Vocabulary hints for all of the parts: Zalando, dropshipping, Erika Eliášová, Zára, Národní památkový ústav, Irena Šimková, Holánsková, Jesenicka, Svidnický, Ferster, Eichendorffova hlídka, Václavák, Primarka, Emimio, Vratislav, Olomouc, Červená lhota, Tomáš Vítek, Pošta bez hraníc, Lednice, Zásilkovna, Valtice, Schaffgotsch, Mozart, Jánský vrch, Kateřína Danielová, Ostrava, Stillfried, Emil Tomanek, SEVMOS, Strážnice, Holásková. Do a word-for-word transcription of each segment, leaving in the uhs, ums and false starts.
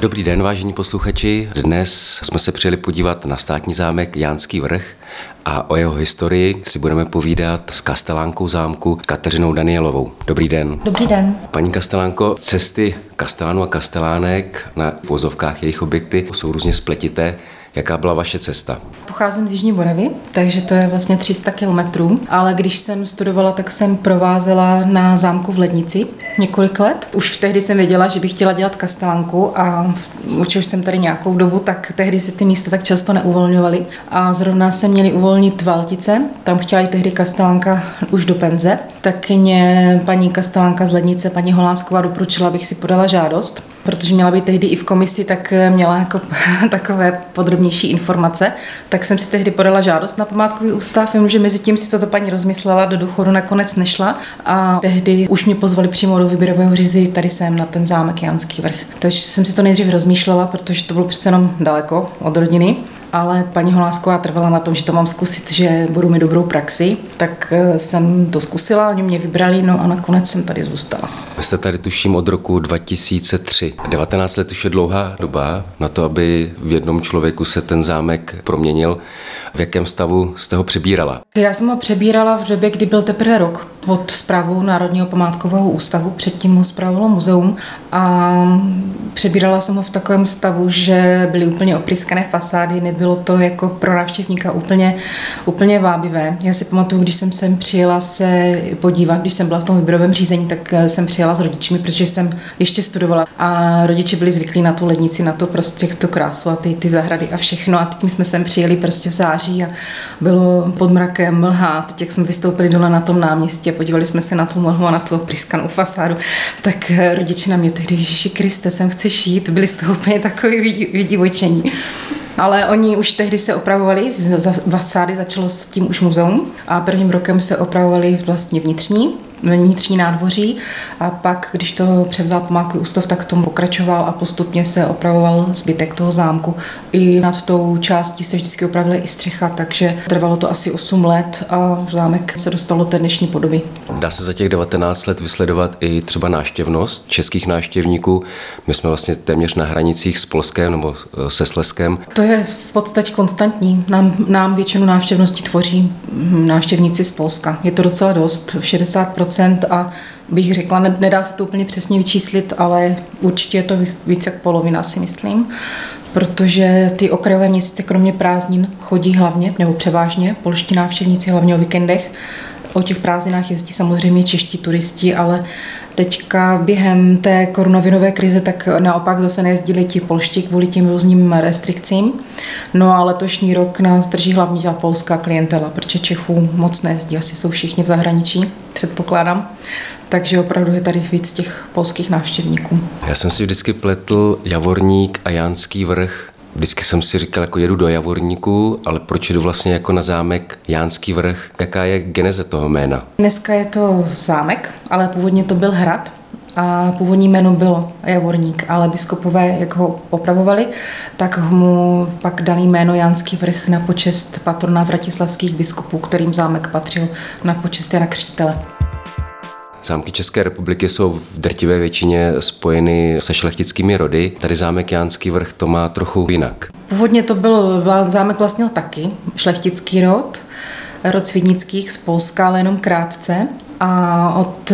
Dobrý den, vážení posluchači. Dnes jsme se přijeli podívat na státní zámek Jánský vrch a o jeho historii si budeme povídat s kastelánkou zámku Kateřinou Danielovou. Dobrý den. Dobrý den. Paní kastelánko, cesty kastelánů a kastelánek na vozovkách jejich objekty jsou různě spletité. Jaká byla vaše cesta? Pocházím z Jižní Moravy, takže to je vlastně tři sta kilometrů, ale když jsem studovala, tak jsem provázela na zámku v Lednici několik let. Už tehdy jsem věděla, že bych chtěla dělat kastelánku a učil jsem tady nějakou dobu, tak tehdy se ty místa tak často neuvolňovaly. A zrovna se měly uvolnit Valtice, tam chtěla i tehdy kastelánka už do penze. Tak mě paní kastelánka z Lednice, paní Holánsková, doporučila, abych si podala žádost, protože měla být tehdy i v komisi, tak měla jako takové podrobnější informace. Tak jsem si tehdy podala žádost na památkový ústav. Vím, že mezi tím si toto paní rozmyslela, do důchodu nakonec nešla a tehdy už mě pozvali přímo do výběrového řízení tady sem na ten zámek Jánský vrch. Takže jsem si to nejdřív rozmýšlela, protože to bylo přece jenom daleko od rodiny. Ale paní Holásková trvala na tom, že to mám zkusit, že budu mít dobrou praxi, tak jsem to zkusila, oni mě vybrali, no a nakonec jsem tady zůstala. Jste tady tuším od roku dva tisíce tři. devatenáct let už je dlouhá doba na to, aby v jednom člověku se ten zámek proměnil. V jakém stavu jste ho přebírala? Já jsem ho přebírala v době, kdy byl teprve rok pod správou Národního památkového ústavu, předtím ho správovalo muzeum a přebírala jsem ho v takovém stavu, že byly úplně opryskané fasády, nebylo to jako pro návštěvníka úplně, úplně vábivé. Já si pamatuju, když jsem sem přijela se podívat, když jsem byla v tom výběrovém řízení, tak jsem přijela s rodičmi, protože jsem ještě studovala a rodiče byli zvyklí na tu Lednici, na to prostě tu krásu a ty, ty zahrady a všechno a teď my jsme sem přijeli prostě v září a bylo pod mrakem, mlha, teď jak jsme vystoupili dole na tom náměstí a podívali jsme se na tu mlhu a na tu opryskanou fasádu, tak rodiče na mě tehdy, Ježíši Kriste, sem chceš jít, byli z toho úplně takový vydivočení. Ale oni už tehdy se opravovali, fasády začalo s tím už muzeum a prvním rokem se opravovali vlastně vnitřní, vnitřní nádvoří a pak, když to převzal památkový ústav, tak tomu pokračoval a postupně se opravoval zbytek toho zámku. I nad tou částí se vždycky opravila i střecha, takže trvalo to asi osm let a zámek se dostalo do dnešní podoby. Dá se za těch devatenáct let vysledovat i třeba návštěvnost českých návštěvníků. My jsme vlastně téměř na hranicích s Polskem nebo se Slezskem. To je v podstatě konstantní. Nám, nám většinu návštěvností tvoří návštěvníci z Polska. Je to docela dost, šedesát procent. A bych řekla, nedá se to úplně přesně vyčíslit, ale určitě je to více jak polovina, si myslím, protože ty okrajové měsíce kromě prázdnin chodí hlavně, nebo převážně, polští návštěvníci hlavně o víkendech. O těch prázdninách jezdí samozřejmě čeští turisti, ale teďka během té koronavirové krize tak naopak zase nejezdili ti polští kvůli těm různým restrikcím. No a letošní rok nás drží hlavně ta polská klientela, protože Čechů moc nejezdí, asi jsou všichni v zahraničí, předpokládám. Takže opravdu je tady víc těch polských návštěvníků. Já jsem si vždycky pletl Javorník a Jánský vrch. Vždycky jsem si říkal, jako jedu do Javorníku, ale proč jdu vlastně jako na zámek Jánský vrch? Jaká je geneze toho jména? Dneska je to zámek, ale původně to byl hrad a původní jméno bylo Javorník, ale biskupové, jak ho opravovali, tak mu pak dali jméno Jánský vrch na počest patrona vratislavských biskupů, kterým zámek patřil, na počest Jana Křtitele. Zámky České republiky jsou v drtivé většině spojeny se šlechtickými rody. Tady zámek Jánský vrch to má trochu jinak. Původně to byl zámek vlastnil taky šlechtický rod, rod Svidnických z Polska, ale jenom krátce. A od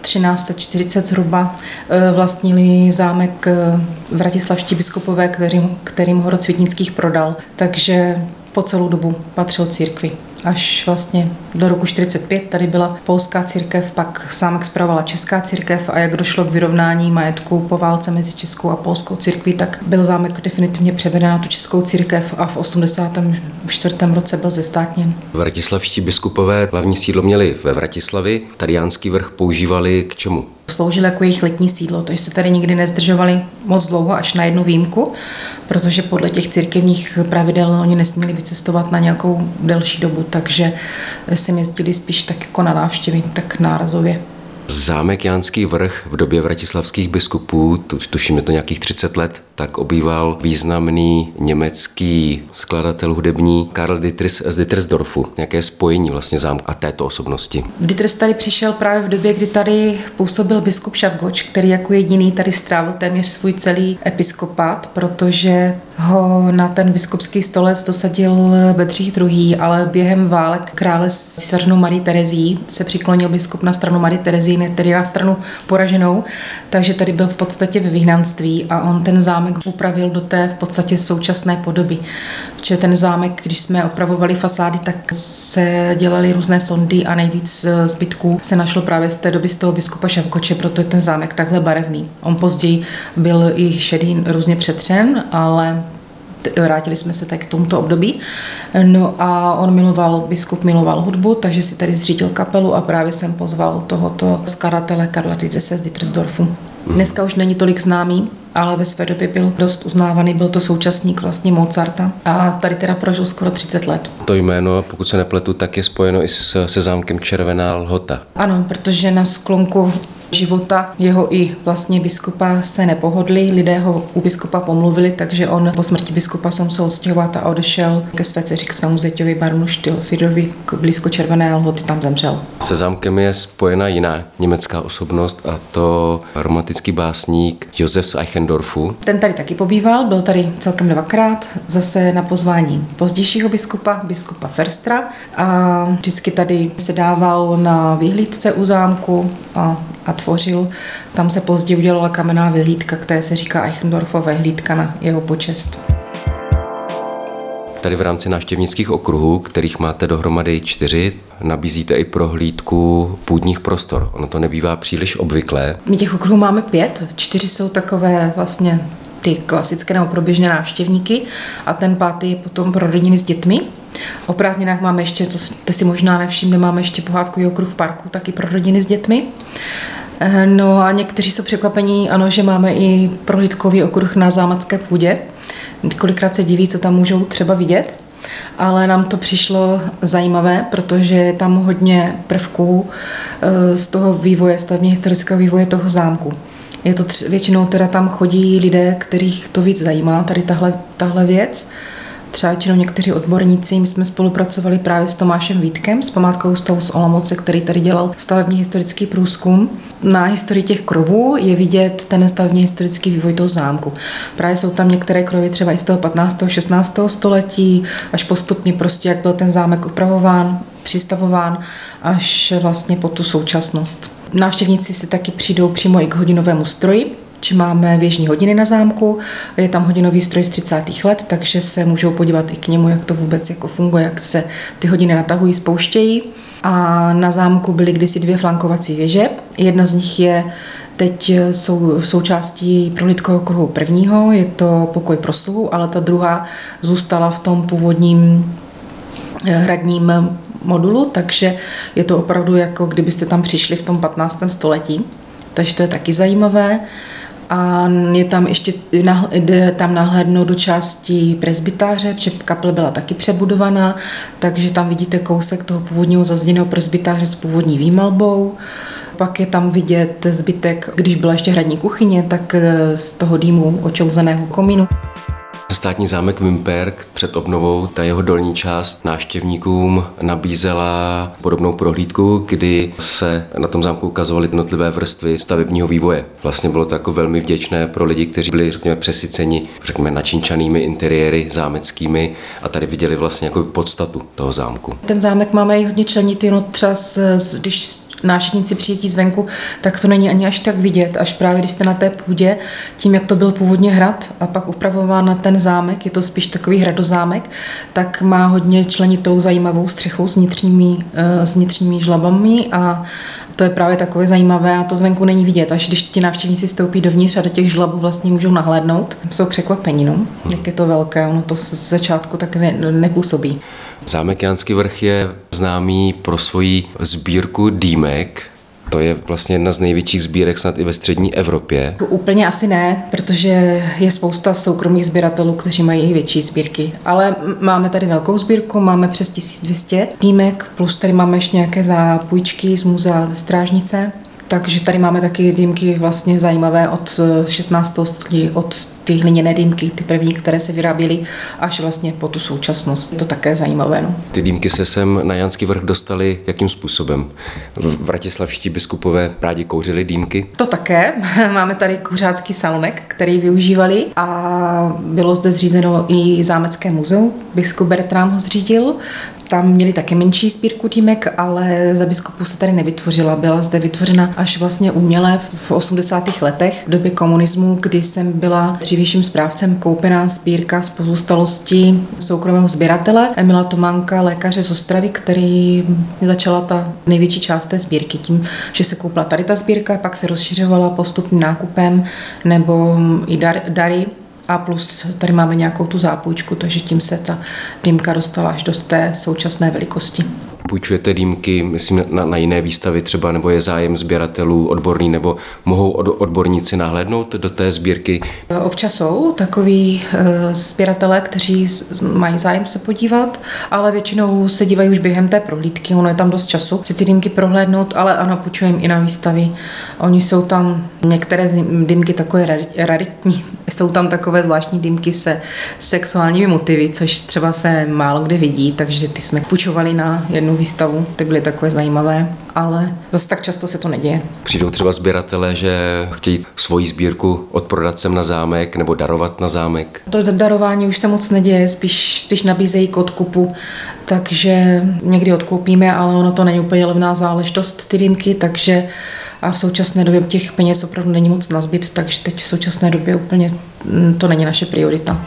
třináct set čtyřicet zhruba vlastnili zámek vratislavští biskupové, kterým, kterým ho rod Svidnických prodal. Takže po celou dobu patřil církvi. Až vlastně do roku čtyřicet pět tady byla polská církev, pak zámek spravovala česká církev a jak došlo k vyrovnání majetku po válce mezi českou a polskou církví, tak byl zámek definitivně převeden na tu českou církev a v osmdesátém čtvrtém roce byl zestátněn. Vratislavští biskupové hlavní sídlo měli ve Vratislavi, tady Jánský vrch používali k čemu? Sloužil jako jejich letní sídlo, takže se tady nikdy nezdržovali moc dlouho, až na jednu výjimku, protože podle těch církevních pravidel oni nesměli vycestovat na nějakou delší dobu, takže sem jezdili spíš tak jako na návštěvy, tak nárazově. Zámek Jánský vrch v době vratislavských biskupů, tuším je to nějakých třicet let, tak obýval významný německý skladatel hudební Karel Dittersdorf z Dittersdorfu. Jaké spojení vlastně zámku a této osobnosti? Ditters tady přišel právě v době, kdy tady působil biskup Schaffgotsch, který jako jediný tady strávil téměř svůj celý episkopát, protože ho na ten biskupský stolec dosadil Bedřich druhý, ale během válek krále s císařnou Marie Terezí se přiklonil biskup na stranu Marie Terezí, ne tedy na stranu poraženou, takže tady byl v podstatě ve vyhnanství a on ten zámek upravil do té v podstatě současné podoby. Protože ten zámek, když jsme opravovali fasády, tak se dělaly různé sondy a nejvíc zbytků se našlo právě z té doby z toho biskupa Schaffgotche, proto je ten zámek takhle barevný. On později byl i šedý různě přetřen, ale vrátili jsme se tak k tomuto období. No a on miloval, biskup miloval hudbu, takže si tady zřídil kapelu a právě jsem pozval tohoto skladatele Karla Ditterse z Dittersdorfu. Dneska už není tolik známý, ale ve své době byl dost uznávaný, byl to současník vlastně Mozarta a tady teda prožil skoro třicet let. To jméno, pokud se nepletu, tak je spojeno i se zámkem Červená lhota. Ano, protože na sklonku života jeho i vlastně biskupa se nepohodli, lidé ho u biskupa pomluvili, takže on po smrti biskupa se musel stěhovat a odešel ke své dceři, k svému zeťovi baronu Stillfriedovi blízko Červené lhoty, tam zemřel. Se zámkem je spojena jiná německá osobnost a to romantický básník Josef z Eichendorfu. Ten tady taky pobýval, byl tady celkem dvakrát, zase na pozvání pozdějšího biskupa, biskupa Ferstra a vždycky tady se dával na vyhlídce u zámku a a tvořil. Tam se později udělala kamenná vyhlídka, která se říká Eichendorffova hlídka na jeho počest. Tady v rámci návštěvnických okruhů, kterých máte dohromady čtyři, nabízíte i prohlídku půdních prostor. Ono to nebývá příliš obvyklé. My těch okruhů máme pět, čtyři jsou takové vlastně ty klasické nebo proběžné návštěvníky a ten pátý je potom pro rodiny s dětmi. O prázdninách máme ještě, to jste si možná nevšimli, máme ještě pohádkový okruh v parku, taky pro rodiny s dětmi. No a někteří jsou překvapení, ano, že máme i prohlídkový okruh na zámecké půdě. Kolikrát se diví, co tam můžou třeba vidět. Ale nám to přišlo zajímavé, protože je tam hodně prvků z toho vývoje, stavebně historického vývoje toho zámku. Je to tři, většinou teda tam chodí lidé, kterých to víc zajímá, tady tahle, tahle věc. Třeba většinou někteří odborníci, my jsme spolupracovali právě s Tomášem Vítkem, s památkovou ústavu z Olomouce, který tady dělal stavební historický průzkum. Na historii těch krovů je vidět ten stavební historický vývoj toho zámku. Právě jsou tam některé krovy třeba i z toho patnáctého šestnáctého století, až postupně prostě, jak byl ten zámek upravován, přistavován, až vlastně po tu současnost. Návštěvníci si taky přijdou přímo i k hodinovému stroji, či máme věžní hodiny na zámku, je tam hodinový stroj z třicátých let, takže se můžou podívat i k němu, jak to vůbec jako funguje, jak se ty hodiny natahují, spouštějí. A na zámku byly kdysi dvě flankovací věže. Jedna z nich je teď sou, součástí prohlídkového kruhu prvního, je to pokoj pro sluhu, ale ta druhá zůstala v tom původním hradním modulu, takže je to opravdu jako kdybyste tam přišli v tom patnáctém století. Takže to je taky zajímavé. A je tam ještě jde tam nahlédnout do části presbytáře, protože kaple byla taky přebudovaná, takže tam vidíte kousek toho původního zazděného presbytáře s původní výmalbou. Pak je tam vidět zbytek, když byla ještě hradní kuchyně, tak z toho dýmu očouzeného komínu. Státní zámek Vimperk před obnovou, ta jeho dolní část návštěvníkům nabízela podobnou prohlídku, kdy se na tom zámku ukazovaly jednotlivé vrstvy stavebního vývoje. Vlastně bylo to jako velmi vděčné pro lidi, kteří byli, řekněme, přesyceni, řekněme, načinčanými interiéry zámeckými a tady viděli vlastně jako podstatu toho zámku. Ten zámek máme i hodně členitý, no třeba když návštěvníci přijíždí zvenku, tak to není ani až tak vidět, až právě když jste na té půdě, tím jak to byl původně hrad a pak upravován na ten zámek, je to spíš takový hradozámek, tak má hodně členitou zajímavou střechou s vnitřními, s vnitřními žlabami a to je právě takové zajímavé a to zvenku není vidět, až když ti návštěvníci stoupí dovnitř a do těch žlabů vlastně můžou nahlédnout. Jsou překvapení, no, jak je to velké, ono to z začátku tak ne, nepůsobí. Zámek Jánský vrch je známý pro svoji sbírku dýmek. To je vlastně jedna z největších sbírek snad i ve střední Evropě. Úplně asi ne, protože je spousta soukromých sběratelů, kteří mají i větší sbírky. Ale máme tady velkou sbírku, máme přes tisíc dvě stě dýmek, plus tady máme ještě nějaké zápůjčky z muzea ze Strážnice. Takže tady máme taky dýmky vlastně zajímavé od šestnáctého století, od ty hliněné dýmky, ty první, které se vyráběly, až vlastně po tu současnost. To také zajímavé. No. Ty dýmky se sem na Jánský vrch dostaly jakým způsobem? Vratislavští biskupové rádi kouřili dýmky? To také. Máme tady kuřácký salonek, který využívali, a bylo zde zřízeno i zámecké muzeum. Biskup Bertram ho zřídil. Tam měli také menší sbírku dýmek, ale za biskupů se tady nevytvořila. Byla zde vytvořena až vlastně uměle v osmdesátých letech, v době komunismu, kdy jsem byla dřívějším správcem koupená sbírka z pozůstalostí soukromého sběratele Emila Tomanka, lékaře z Ostravy, který začala ta největší část té sbírky tím, že se koupila tady ta sbírka, pak se rozšiřovala postupným nákupem nebo i dar, dary. A plus tady máme nějakou tu zápůjčku, takže tím se ta dýmka dostala až do té současné velikosti. Půjčujete dýmky, myslím, na, na jiné výstavy třeba, nebo je zájem sběratelů odborný, nebo mohou od, odborníci nahlédnout do té sbírky? Občas jsou takoví e, sběratelé, kteří mají zájem se podívat, ale většinou se dívají už během té prohlídky, ono je tam dost času si ty dýmky prohlédnout, ale ano, půjčujeme i na výstavy. Oni jsou tam, některé dýmky takové raritní, jsou tam takové zvláštní dýmky se sexuálními motivy, což třeba se málo kde vidí, takže ty jsme půjčovali na jednu výstavu, ty byly takové zajímavé, ale zase tak často se to neděje. Přijdou třeba sběratelé, že chtějí svoji sbírku odprodat sem na zámek nebo darovat na zámek? To darování už se moc neděje, spíš, spíš nabízejí k odkupu, takže někdy odkoupíme, ale ono to není úplně levná záležitost, ty dýmky, takže a v současné době těch peněz opravdu není moc na zbyt, takže teď v současné době úplně to není naše priorita.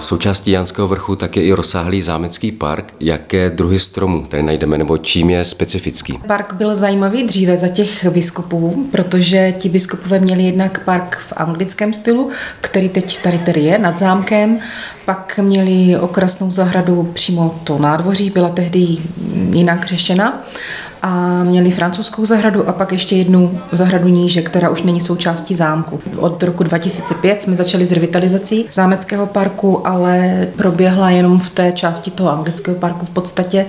Součástí Jánského vrchu tak je i rozsáhlý zámecký park. Jaké druhy stromů tady najdeme, nebo čím je specifický? Park byl zajímavý dříve za těch biskupů, protože ti biskupové měli jednak park v anglickém stylu, který teď tady tady je nad zámkem. Pak měli okrasnou zahradu přímo to nádvoří, byla tehdy jinak řešena. A měli francouzskou zahradu a pak ještě jednu zahradu níže, která už není součástí zámku. Od roku dva tisíce pět jsme začali s revitalizací zámeckého parku, ale proběhla jenom v té části toho anglického parku v podstatě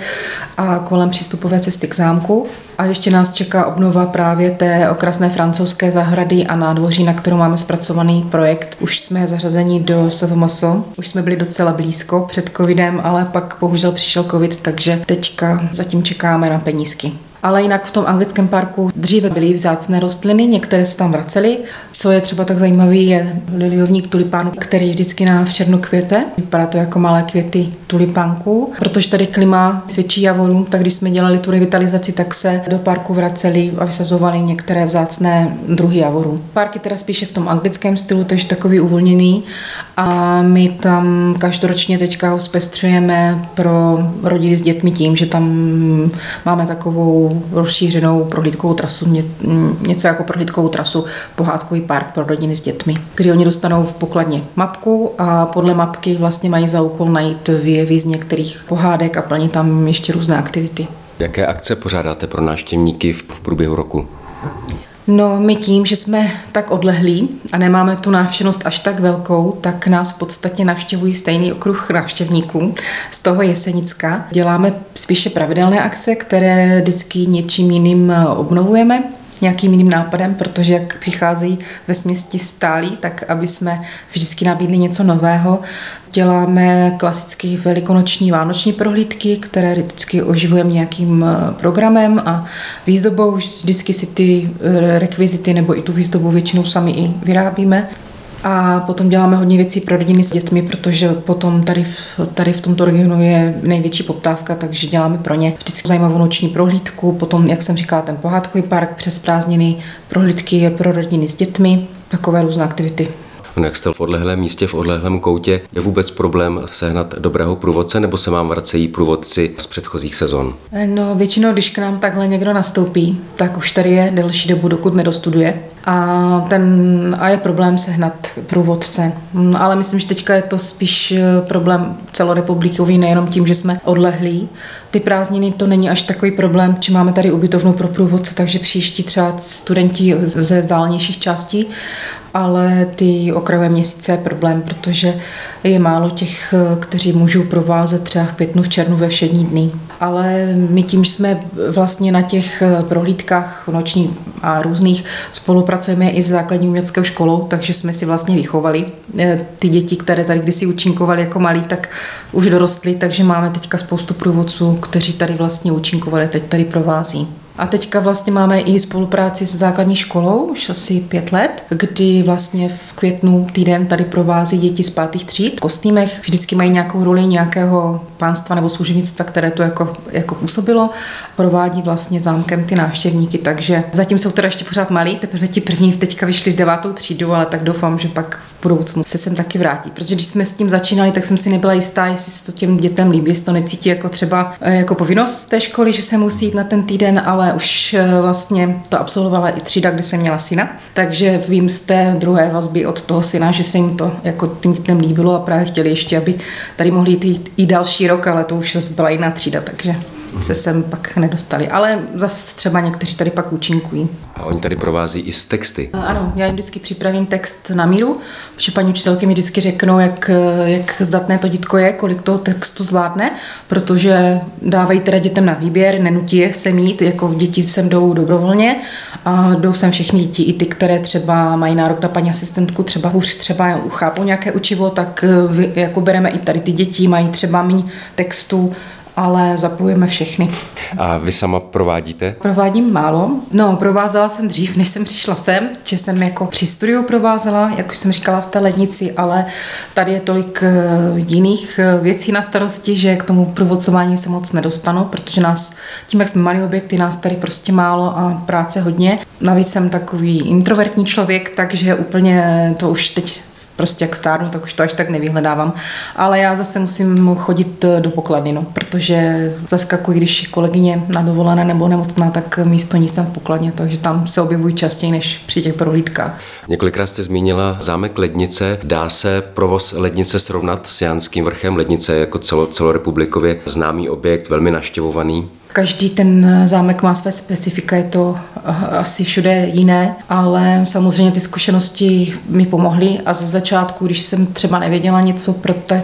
a kolem přístupové cesty k zámku. A ještě nás čeká obnova právě té okrasné francouzské zahrady a nádvoří, na kterou máme zpracovaný projekt. Už jsme zařazeni do S E V M O S, už jsme byli docela blízko před covidem, ale pak bohužel přišel covid, takže teďka zatím čekáme na penízky. Ale jinak v tom anglickém parku dříve byly vzácné rostliny, některé se tam vracely. Co je třeba tak zajímavý, je liliovník tulipán, který vždycky na v černu květe. Vypadá to jako malé květy tulipánků. Protože tady klima svědčí javorům, tak když jsme dělali tu revitalizaci, tak se do parku vraceli a vysazovali některé vzácné druhy javorů. Park je teda spíše v tom anglickém stylu, takže takový uvolněný. A my tam každoročně teďka ho zpestřujeme pro rodiny s dětmi tím, že tam máme takovou rozšířenou prohlídkovou trasu, něco jako prohlídkovou trasu, pohádkový park pro rodiny s dětmi, kdy oni dostanou v pokladně mapku a podle mapky vlastně mají za úkol najít výjevy z některých pohádek a plnit tam ještě různé aktivity. Jaké akce pořádáte pro návštěvníky v průběhu roku? No, my tím, že jsme tak odlehlí a nemáme tu návštěvnost až tak velkou, tak nás v podstatě navštěvují stejný okruh návštěvníků z toho Jesenicka. Děláme spíše pravidelné akce, které vždycky něčím jiným obnovujeme, nějakým jiným nápadem, protože jak přicházejí vesměs ti stálí, tak aby jsme vždycky nabídli něco nového. Děláme klasicky velikonoční, vánoční prohlídky, které vždycky oživujeme nějakým programem a výzdobou. Vždycky si ty rekvizity nebo i tu výzdobu většinou sami i vyrábíme. A potom děláme hodně věcí pro rodiny s dětmi, protože potom tady v, tady v tomto regionu je největší poptávka, takže děláme pro ně vždycky zajímavou noční prohlídku, potom, jak jsem říkala, ten pohádkový park přes prázdniny, prohlídky je pro rodiny s dětmi, takové různé aktivity. Jak jste v odlehlém místě, v odlehlém koutě, je vůbec problém sehnat dobrého průvodce, nebo se vám vracejí průvodci z předchozích sezon? No, většinou, když k nám takhle někdo nastoupí, tak už tady je delší dobu, dokud nedostuduje. A, ten, a je problém sehnat průvodce. Ale myslím, že teďka je to spíš problém celorepublikový, nejenom tím, že jsme odlehlí. Ty prázdniny to není až takový problém, či máme tady ubytovnu pro průvodce, takže příští třeba studenti ze zdálnějších částí, ale ty okrajové měsíce je problém, protože je málo těch, kteří můžou provázet třeba v květnu, v červnu, ve všední dny. ale my tím, že jsme vlastně na těch prohlídkách nočních a různých spolupracujeme i s základní uměleckou školou, takže jsme si vlastně vychovali ty děti, které tady kdysi účinkovali jako malí, tak už dorostly, takže máme teďka spoustu průvodců, kteří tady vlastně účinkovali, teď tady provází. A teďka vlastně máme i spolupráci s základní školou, už asi pět let, kdy vlastně v květnu týden tady provází děti z pátých tříd v kostýmech. Vždycky mají nějakou roli nějakého pánstva nebo služebnictva, které to jako, jako působilo. Provádí vlastně zámkem ty návštěvníky, takže zatím jsou teda ještě pořád malí, teprve ti první teďka vyšli z devátou třídu, ale tak doufám, že pak v budoucnu se sem taky vrátí. Protože když jsme s tím začínali, tak jsem si nebyla jistá, jestli se to těm dětem líbí, jestli to necítí jako třeba jako povinnost té školy, že se musí jít na ten týden, ale už vlastně to absolvovala i třída, kde jsem měla syna, takže vím z té druhé vazby od toho syna, že se jim to jako tím dětem líbilo a právě chtěli ještě, aby tady mohli jít i další rok, ale to už se byla jiná třída, takže se sem pak nedostali. Ale zase třeba někteří tady pak účinkují. A oni tady provází i s texty. A ano, já jim vždycky připravím text na míru, protože paní učitelky mi vždycky řeknou, jak, jak zdatné to dítko je, kolik toho textu zvládne, protože dávají teda dětem na výběr, nenutí je sem jít, jako děti sem jdou dobrovolně a jdou sem všechny děti, i ty, které třeba mají nárok na paní asistentku, třeba už třeba chápou nějaké učivo, tak jako bereme i tady ty děti, mají třeba míň textu, ale zapojujeme všechny. A vy sama provádíte? Provádím málo. No, provázela jsem dřív, než jsem přišla sem, že jsem jako při studiu provázela, jak už jsem říkala, v té Lednici, ale tady je tolik jiných věcí na starosti, že k tomu průvodcování se moc nedostanu, protože nás, tím, jak jsme malý objekty, nás tady prostě málo a práce hodně. Navíc jsem takový introvertní člověk, takže úplně to už teď prostě jak stárnu, tak už to až tak nevyhledávám. Ale já zase musím chodit do pokladny, no, protože zaskakuji, když je kolegyně na dovolené nebo nemocná, tak místo ní jsem v pokladně, takže tam se objevují častěji než při těch prohlídkách. Několikrát jste zmínila zámek Lednice. Dá se provoz Lednice srovnat s Jánským vrchem? Lednice je jako celo, celorepublikově známý objekt, velmi navštěvovaný. Každý ten zámek má své specifika, je to asi všude jiné, ale samozřejmě ty zkušenosti mi pomohly a ze začátku, když jsem třeba nevěděla něco, proto,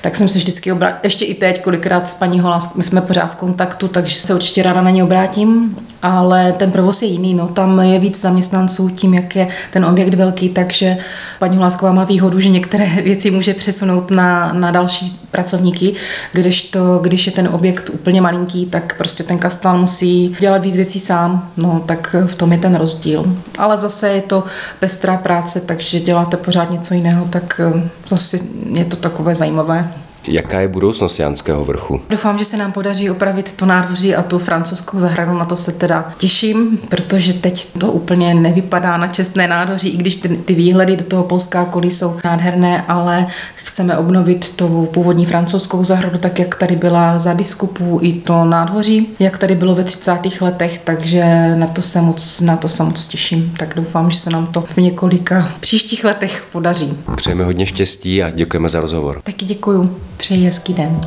tak jsem se vždycky obrátila, ještě i teď kolikrát s paní Holáskovou, my jsme pořád v kontaktu, takže se určitě ráda na ně obrátím, ale ten provoz je jiný, no, tam je víc zaměstnanců tím, jak je ten objekt velký, takže paní Holásková má výhodu, že některé věci může přesunout na, na další pracovníky, když, to, když je ten objekt úplně malinký, tak prostě ten kastel musí dělat víc věcí sám, no tak v tom je ten rozdíl. Ale zase je to pestrá práce, takže děláte pořád něco jiného, tak zase je to takové zajímavé. Jaká je budoucnost Jánského vrchu? Doufám, že se nám podaří opravit to nádvoří a tu francouzskou zahradu, na to se teda těším, protože teď to úplně nevypadá na čestné nádvoří, i když ty, ty výhledy do toho polská okolí jsou nádherné, ale chceme obnovit tu původní francouzskou zahradu, tak jak tady byla za biskupů, i to nádvoří, jak tady bylo ve třicátých letech, takže na to se moc, na to se moc těším. Tak doufám, že se nám to v několika příštích letech podaří. Přejeme hodně štěstí a děkujeme za rozhovor. Taky děkuju. Přeji hezký den.